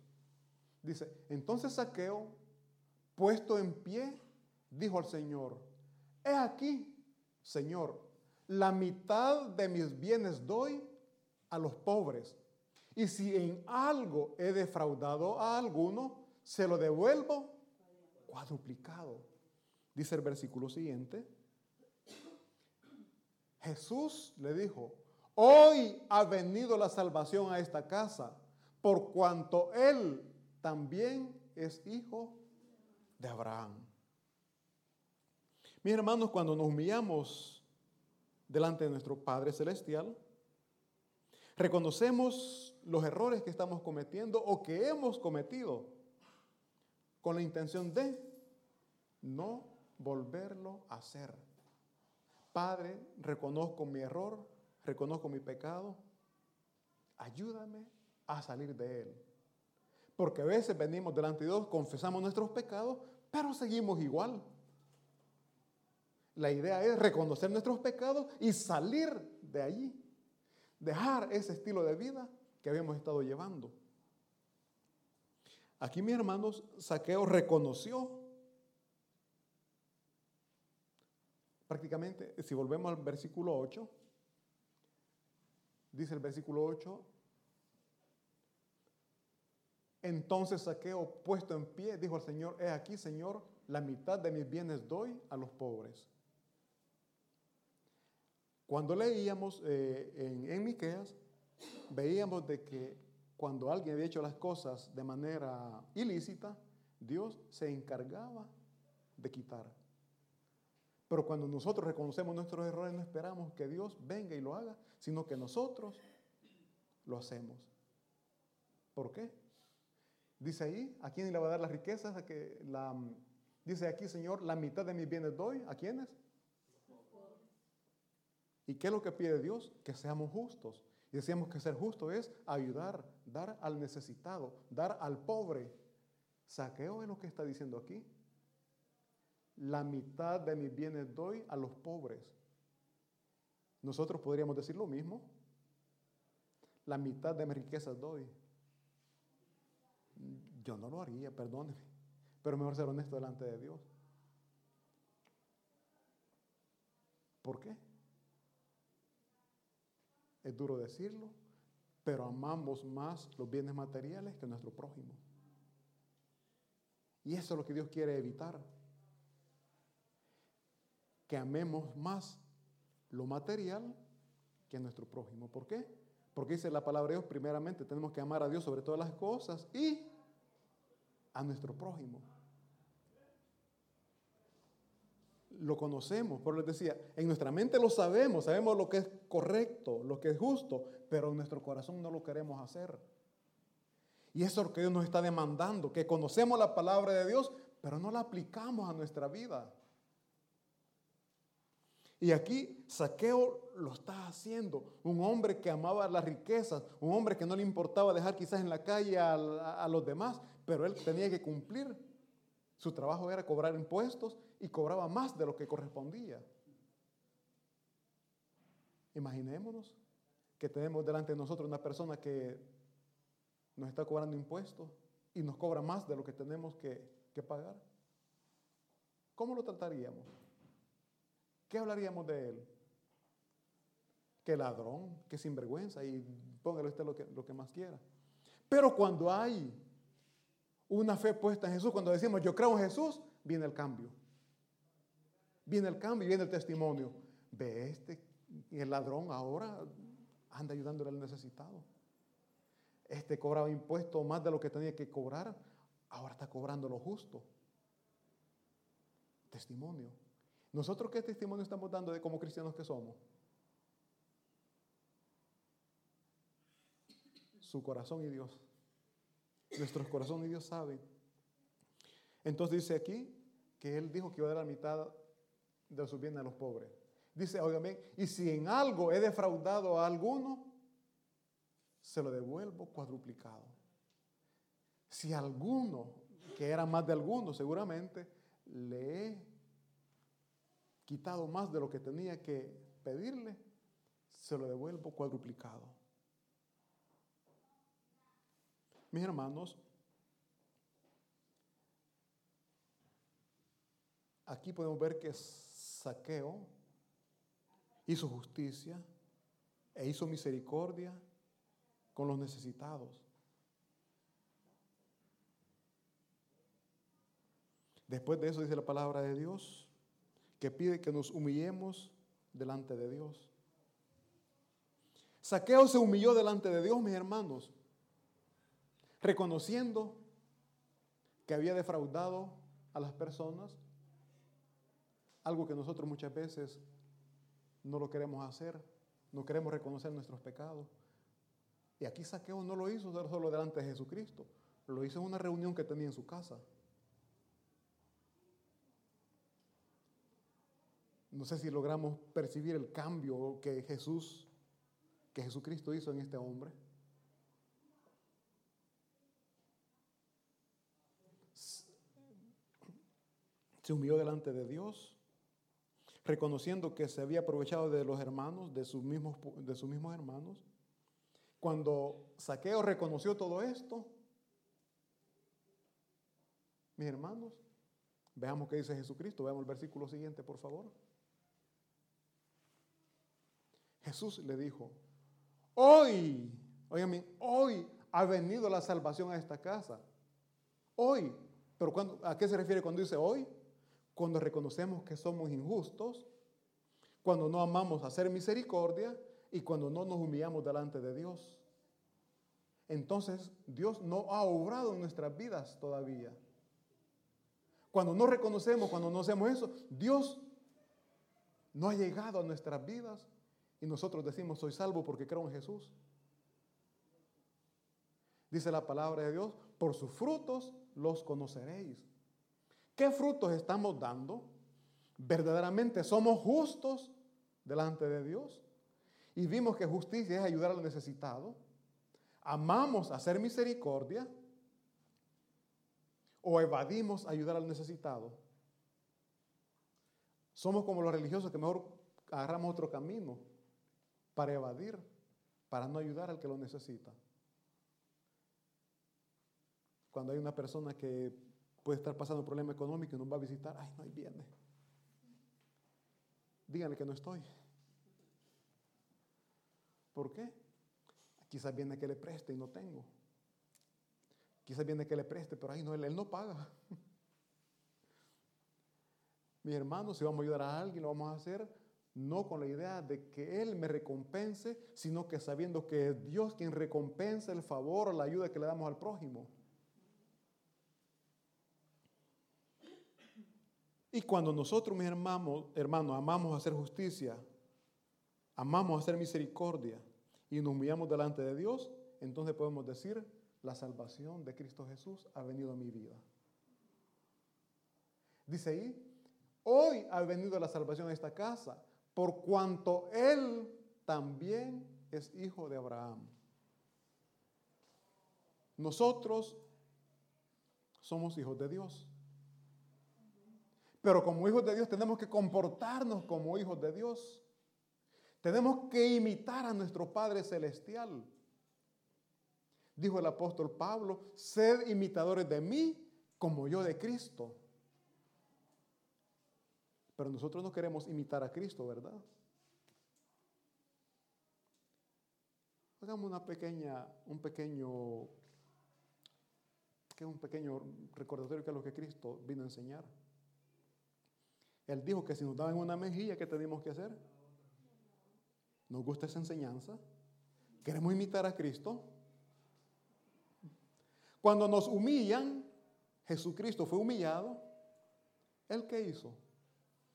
Dice, entonces Zaqueo, puesto en pie, dijo al Señor, he aquí, Señor, la mitad de mis bienes doy a los pobres. Y si en algo he defraudado a alguno, se lo devuelvo cuadruplicado. Dice el versículo siguiente. Jesús le dijo, hoy ha venido la salvación a esta casa, por cuanto él también es hijo de Abraham. Mis hermanos, cuando nos humillamos delante de nuestro Padre Celestial, reconocemos los errores que estamos cometiendo o que hemos cometido con la intención de no volverlo a hacer. Padre, reconozco mi error, reconozco mi pecado, ayúdame a salir de él. Porque a veces venimos delante de Dios, confesamos nuestros pecados, pero seguimos igual. La idea es reconocer nuestros pecados y salir de allí. Dejar ese estilo de vida que habíamos estado llevando. Aquí, mis hermanos, Zaqueo reconoció. Prácticamente, si volvemos al versículo 8, dice el versículo 8, entonces Zaqueo, puesto en pie, dijo al Señor, he aquí, Señor, la mitad de mis bienes doy a los pobres. Cuando leíamos en Miqueas, veíamos de que cuando alguien había hecho las cosas de manera ilícita, Dios se encargaba de quitar. Pero cuando nosotros reconocemos nuestros errores, no esperamos que Dios venga y lo haga, sino que nosotros lo hacemos. ¿Por qué? Dice ahí, ¿a quién le va a dar las riquezas? Dice aquí, Señor, la mitad de mis bienes doy. ¿A quiénes? ¿Y qué es lo que pide Dios? Que seamos justos. Y decíamos que ser justo es ayudar, dar al necesitado, dar al pobre. Zaqueo es lo que está diciendo aquí. La mitad de mis bienes doy a los pobres. Nosotros podríamos decir lo mismo. La mitad de mis riquezas doy. Yo no lo haría, perdóneme. Pero mejor ser honesto delante de Dios. ¿Por qué? Es duro decirlo, pero amamos más los bienes materiales que nuestro prójimo. Y eso es lo que Dios quiere evitar. Que amemos más lo material que nuestro prójimo. ¿Por qué? Porque dice la palabra de Dios, primeramente tenemos que amar a Dios sobre todas las cosas y a nuestro prójimo. Lo conocemos, pero les decía, en nuestra mente lo sabemos lo que es correcto, lo que es justo, pero en nuestro corazón no lo queremos hacer. Y eso es lo que Dios nos está demandando, que conocemos la palabra de Dios, pero no la aplicamos a nuestra vida. Y aquí Zaqueo lo está haciendo, un hombre que amaba las riquezas, un hombre que no le importaba dejar quizás en la calle a los demás, pero él tenía que cumplir. Su trabajo era cobrar impuestos y cobraba más de lo que correspondía. Imaginémonos que tenemos delante de nosotros una persona que nos está cobrando impuestos y nos cobra más de lo que tenemos que pagar. ¿Cómo lo trataríamos? ¿Qué hablaríamos de él? Que ladrón, que sinvergüenza, y póngale usted lo que más quiera. Pero cuando hay una fe puesta en Jesús, cuando decimos yo creo en Jesús, viene el cambio. Viene el cambio y viene el testimonio. Ve el ladrón ahora anda ayudándole al necesitado. Este cobraba impuestos más de lo que tenía que cobrar, ahora está cobrando lo justo. Testimonio. ¿Nosotros qué testimonio estamos dando de como cristianos que somos? Su corazón y Dios. Nuestros corazones, Dios sabe. Entonces dice aquí que él dijo que iba a dar la mitad de sus bienes a los pobres. Dice, oigan bien, y si en algo he defraudado a alguno, se lo devuelvo cuadruplicado. Si alguno, que era más de alguno seguramente, le he quitado más de lo que tenía que pedirle, se lo devuelvo cuadruplicado. Mis hermanos, aquí podemos ver que Zaqueo hizo justicia e hizo misericordia con los necesitados. Después de eso dice la palabra de Dios, que pide que nos humillemos delante de Dios. Zaqueo se humilló delante de Dios, mis hermanos, reconociendo que había defraudado a las personas, algo que nosotros muchas veces no lo queremos hacer, no queremos reconocer nuestros pecados. Y aquí Zaqueo no lo hizo solo delante de Jesucristo, lo hizo en una reunión que tenía en su casa. No sé si logramos percibir el cambio que Jesucristo hizo en este hombre. Se humilló delante de Dios, reconociendo que se había aprovechado de los hermanos, de sus mismos hermanos. Cuando Zaqueo reconoció todo esto, mis hermanos, veamos qué dice Jesucristo. Veamos el versículo siguiente, por favor. Jesús le dijo: hoy ha venido la salvación a esta casa. Hoy. Pero ¿a qué se refiere cuando dice hoy? Cuando reconocemos que somos injustos, cuando no amamos hacer misericordia y cuando no nos humillamos delante de Dios. Entonces, Dios no ha obrado en nuestras vidas todavía. Cuando no reconocemos, cuando no hacemos eso, Dios no ha llegado a nuestras vidas y nosotros decimos: soy salvo porque creo en Jesús. Dice la palabra de Dios: por sus frutos los conoceréis. ¿Qué frutos estamos dando? ¿Verdaderamente somos justos delante de Dios? Y vimos que justicia es ayudar al necesitado. ¿Amamos hacer misericordia o evadimos ayudar al necesitado? Somos como los religiosos que mejor agarramos otro camino para evadir, para no ayudar al que lo necesita. Cuando hay una persona que puede estar pasando un problema económico y nos va a visitar, ay, no, ahí viene. Díganle que no estoy. ¿Por qué? Quizás viene que le preste y no tengo. Quizás viene que le preste, pero ay, no, él no paga. Mi hermano, si vamos a ayudar a alguien, lo vamos a hacer no con la idea de que él me recompense, sino que sabiendo que es Dios quien recompensa el favor o la ayuda que le damos al prójimo. Y cuando nosotros, mis hermanos, amamos hacer justicia, amamos hacer misericordia y nos humillamos delante de Dios, entonces podemos decir: la salvación de Cristo Jesús ha venido a mi vida. Dice ahí: hoy ha venido la salvación a esta casa, por cuanto Él también es hijo de Abraham. Nosotros somos hijos de Dios. Pero como hijos de Dios tenemos que comportarnos como hijos de Dios. Tenemos que imitar a nuestro Padre Celestial. Dijo el apóstol Pablo: sed imitadores de mí como yo de Cristo. Pero nosotros no queremos imitar a Cristo, ¿verdad? Hagamos un pequeño recordatorio de lo que Cristo vino a enseñar. Él dijo que si nos daban una mejilla, ¿qué teníamos que hacer? Nos gusta esa enseñanza. Queremos imitar a Cristo. Cuando nos humillan, Jesucristo fue humillado. ¿Él qué hizo?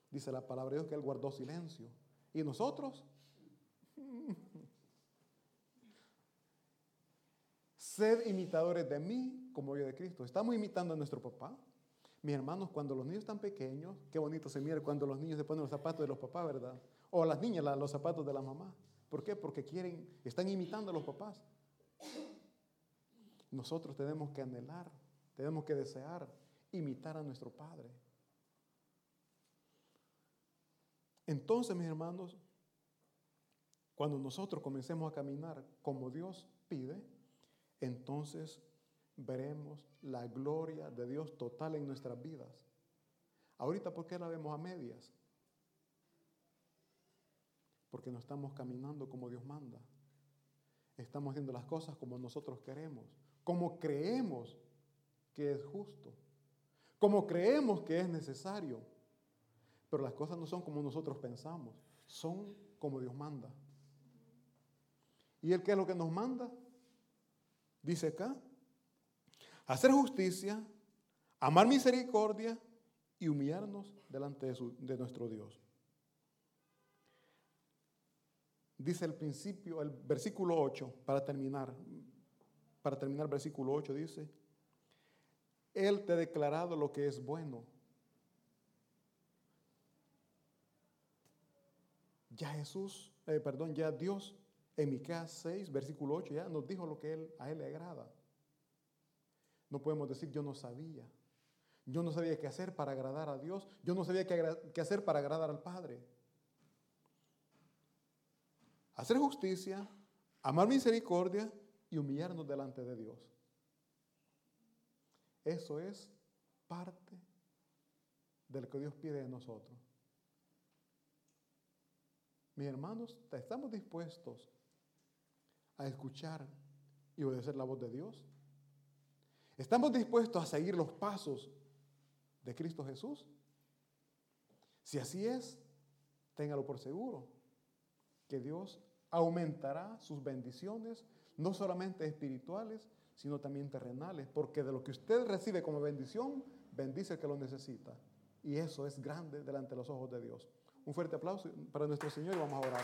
Dice la palabra de Dios que Él guardó silencio. ¿Y nosotros? Sed imitadores de mí como yo de Cristo. Estamos imitando a nuestro papá. Mis hermanos, cuando los niños están pequeños, qué bonito se mira cuando los niños se ponen los zapatos de los papás, ¿verdad? O las niñas, los zapatos de la mamá. ¿Por qué? Porque están imitando a los papás. Nosotros tenemos que anhelar, tenemos que desear, imitar a nuestro Padre. Entonces, mis hermanos, cuando nosotros comencemos a caminar como Dios pide, entonces veremos la gloria de Dios total en nuestras vidas. Ahorita, ¿por qué la vemos a medias? Porque no estamos caminando como Dios manda. Estamos haciendo las cosas como nosotros queremos, como creemos que es justo, como creemos que es necesario. Pero las cosas no son como nosotros pensamos, son como Dios manda. ¿Y Él qué es lo que nos manda? Dice acá, hacer justicia, amar misericordia y humillarnos delante de nuestro Dios. Dice el principio, el versículo 8, para terminar versículo 8 dice, Él te ha declarado lo que es bueno. Ya Dios en Miqueas 6, versículo 8, ya nos dijo lo que a Él le agrada. No podemos decir, yo no sabía qué hacer para agradar a Dios, yo no sabía qué hacer para agradar al Padre. Hacer justicia, amar misericordia y humillarnos delante de Dios. Eso es parte de lo que Dios pide de nosotros. Mis hermanos, ¿estamos dispuestos a escuchar y obedecer la voz de Dios? ¿Estamos dispuestos a seguir los pasos de Cristo Jesús? Si así es, téngalo por seguro que Dios aumentará sus bendiciones, no solamente espirituales, sino también terrenales, porque de lo que usted recibe como bendición, bendice el que lo necesita. Y eso es grande delante de los ojos de Dios. Un fuerte aplauso para nuestro Señor y vamos a orar.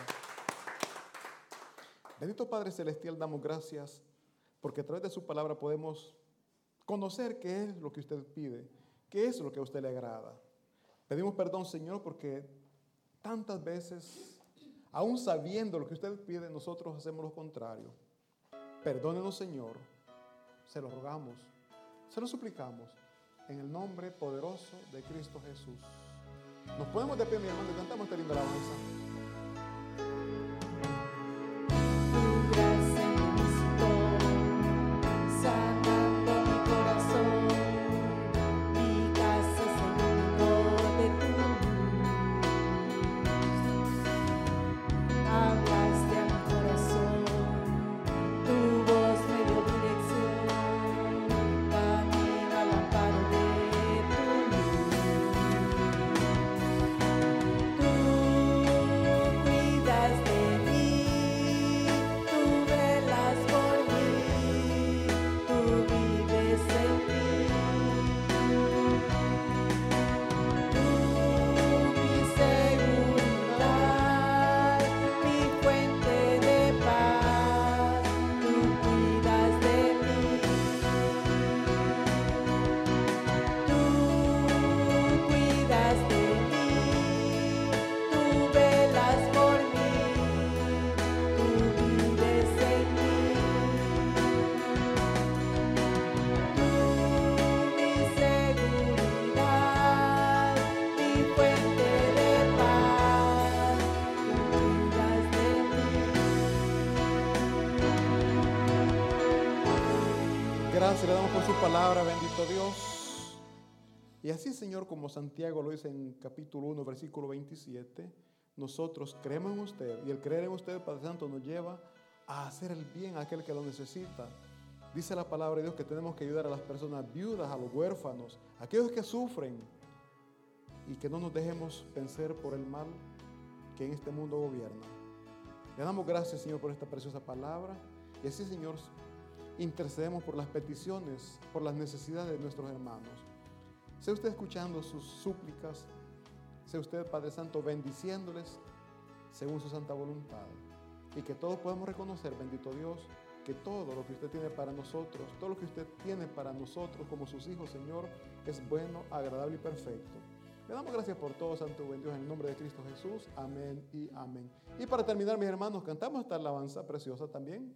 Bendito Padre Celestial, damos gracias porque a través de su palabra podemos conocer qué es lo que usted pide, qué es lo que a usted le agrada. Pedimos perdón, Señor, porque tantas veces, aún sabiendo lo que usted pide, nosotros hacemos lo contrario. Perdónenos, Señor, se lo rogamos, se lo suplicamos, en el nombre poderoso de Cristo Jesús. Nos podemos despedir, mi hermano, y cantamos esta linda alabanza. Gracias, le damos por su palabra, bendito Dios. Y así, Señor, como Santiago lo dice en capítulo 1, versículo 27, nosotros creemos en usted, y el creer en usted, Padre Santo, nos lleva a hacer el bien a aquel que lo necesita. Dice la palabra de Dios que tenemos que ayudar a las personas viudas, a los huérfanos, a aquellos que sufren, y que no nos dejemos vencer por el mal que en este mundo gobierna. Le damos gracias, Señor, por esta preciosa palabra. Y así, Señor, intercedemos por las peticiones, por las necesidades de nuestros hermanos. Sea usted escuchando sus súplicas, sea usted, Padre Santo, bendiciéndoles según su santa voluntad. Y que todos podamos reconocer, bendito Dios, que todo lo que usted tiene para nosotros, todo lo que usted tiene para nosotros como sus hijos, Señor, es bueno, agradable y perfecto. Le damos gracias por todo, Santo buen Dios, en el nombre de Cristo Jesús. Amén y amén. Y para terminar, mis hermanos, cantamos esta alabanza preciosa también.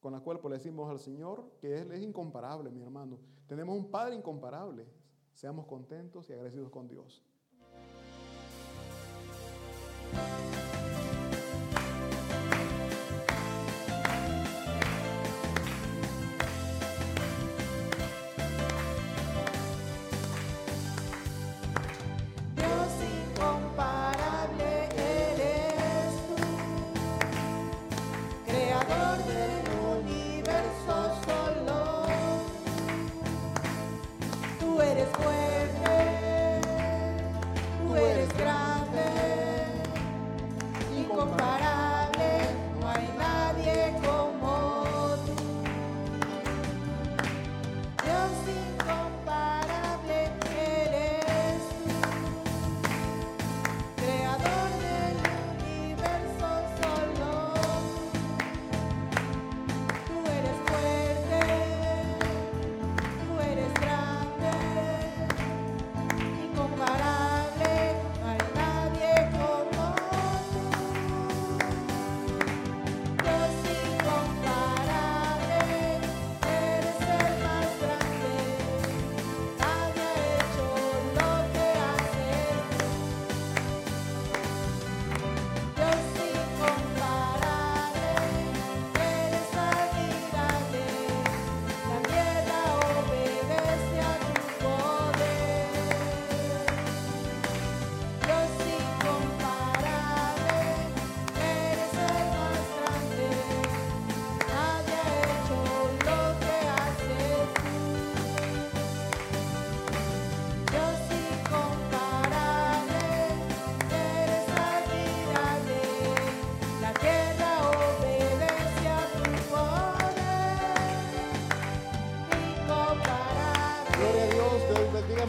con la cual pues, le decimos al Señor que Él es incomparable, mi hermano. Tenemos un Padre incomparable. Seamos contentos y agradecidos con Dios.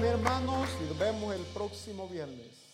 Hermanos, nos vemos el próximo viernes.